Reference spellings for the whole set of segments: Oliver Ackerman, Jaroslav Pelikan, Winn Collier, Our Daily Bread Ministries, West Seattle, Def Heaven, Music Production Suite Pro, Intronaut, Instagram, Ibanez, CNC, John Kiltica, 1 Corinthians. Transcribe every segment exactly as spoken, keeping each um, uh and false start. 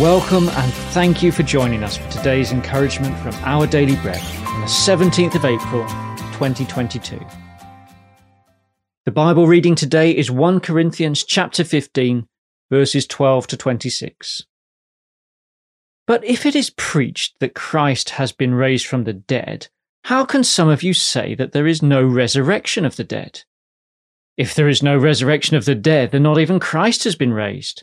Welcome and thank you for joining us for today's encouragement from Our Daily Bread on the seventeenth of April, twenty twenty-two. The Bible reading today is First Corinthians chapter fifteen, verses twelve to twenty-six. But if it is preached that Christ has been raised from the dead, how can some of you say that there is no resurrection of the dead? If there is no resurrection of the dead, then not even Christ has been raised.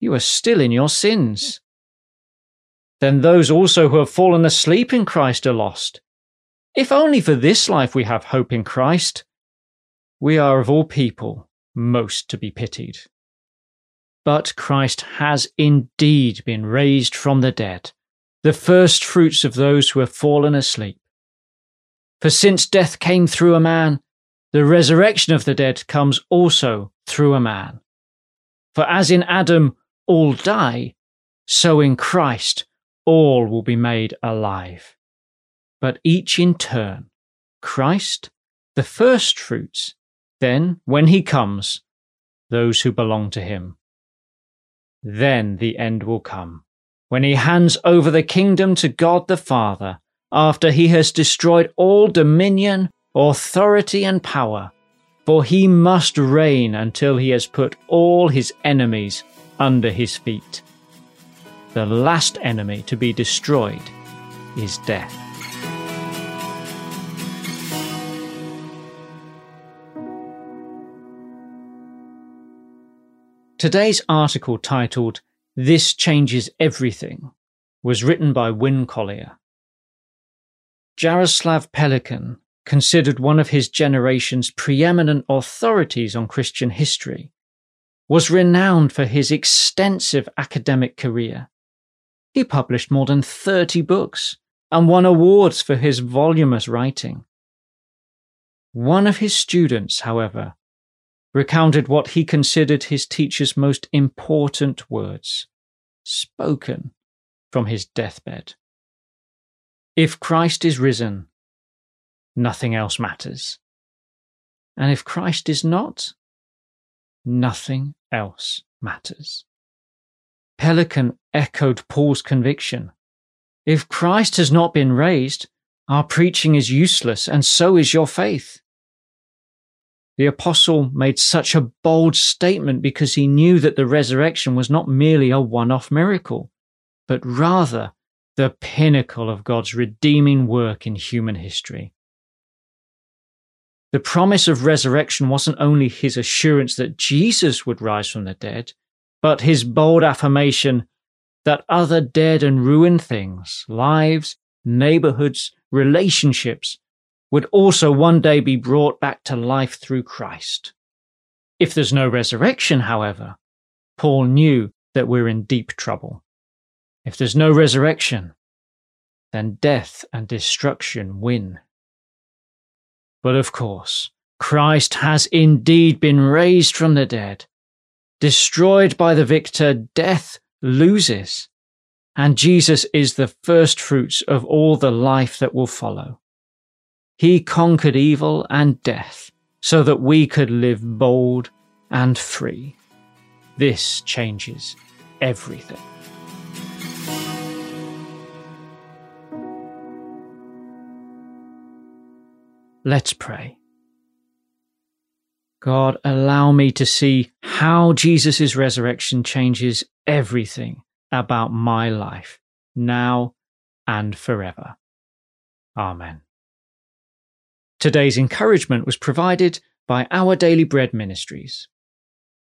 You are still in your sins. Then those also who have fallen asleep in Christ are lost. If only for this life we have hope in Christ, we are of all people most to be pitied. But Christ has indeed been raised from the dead, the first fruits of those who have fallen asleep. For since death came through a man, the resurrection of the dead comes also through a man. For as in Adam, all die, so in Christ all will be made alive. But each in turn, Christ, the first fruits, then, when he comes, those who belong to him. Then the end will come, when he hands over the kingdom to God the Father, after he has destroyed all dominion, authority, and power. For he must reign until he has put all his enemies under his feet. The last enemy to be destroyed is death. Today's article, titled "This Changes Everything," was written by Winn Collier. Jaroslav Pelikan, considered one of his generation's preeminent authorities on Christian history, was renowned for his extensive academic career. He published more than thirty books and won awards for his voluminous writing. One of his students, however, recounted what he considered his teacher's most important words, spoken from his deathbed. If Christ is risen, nothing else matters. And if Christ is not, nothing else matters. Pelikan echoed Paul's conviction. If Christ has not been raised, our preaching is useless, and so is your faith. The apostle made such a bold statement because he knew that the resurrection was not merely a one-off miracle, but rather the pinnacle of God's redeeming work in human history. The promise of resurrection wasn't only his assurance that Jesus would rise from the dead, but his bold affirmation that other dead and ruined things, lives, neighborhoods, relationships, would also one day be brought back to life through Christ. If there's no resurrection, however, Paul knew that we're in deep trouble. If there's no resurrection, then death and destruction win. But of course, Christ has indeed been raised from the dead. Destroyed by the victor, death loses. And Jesus is the first fruits of all the life that will follow. He conquered evil and death so that we could live bold and free. This changes everything. Let's pray. God, allow me to see how Jesus' resurrection changes everything about my life, now and forever. Amen. Today's encouragement was provided by Our Daily Bread Ministries.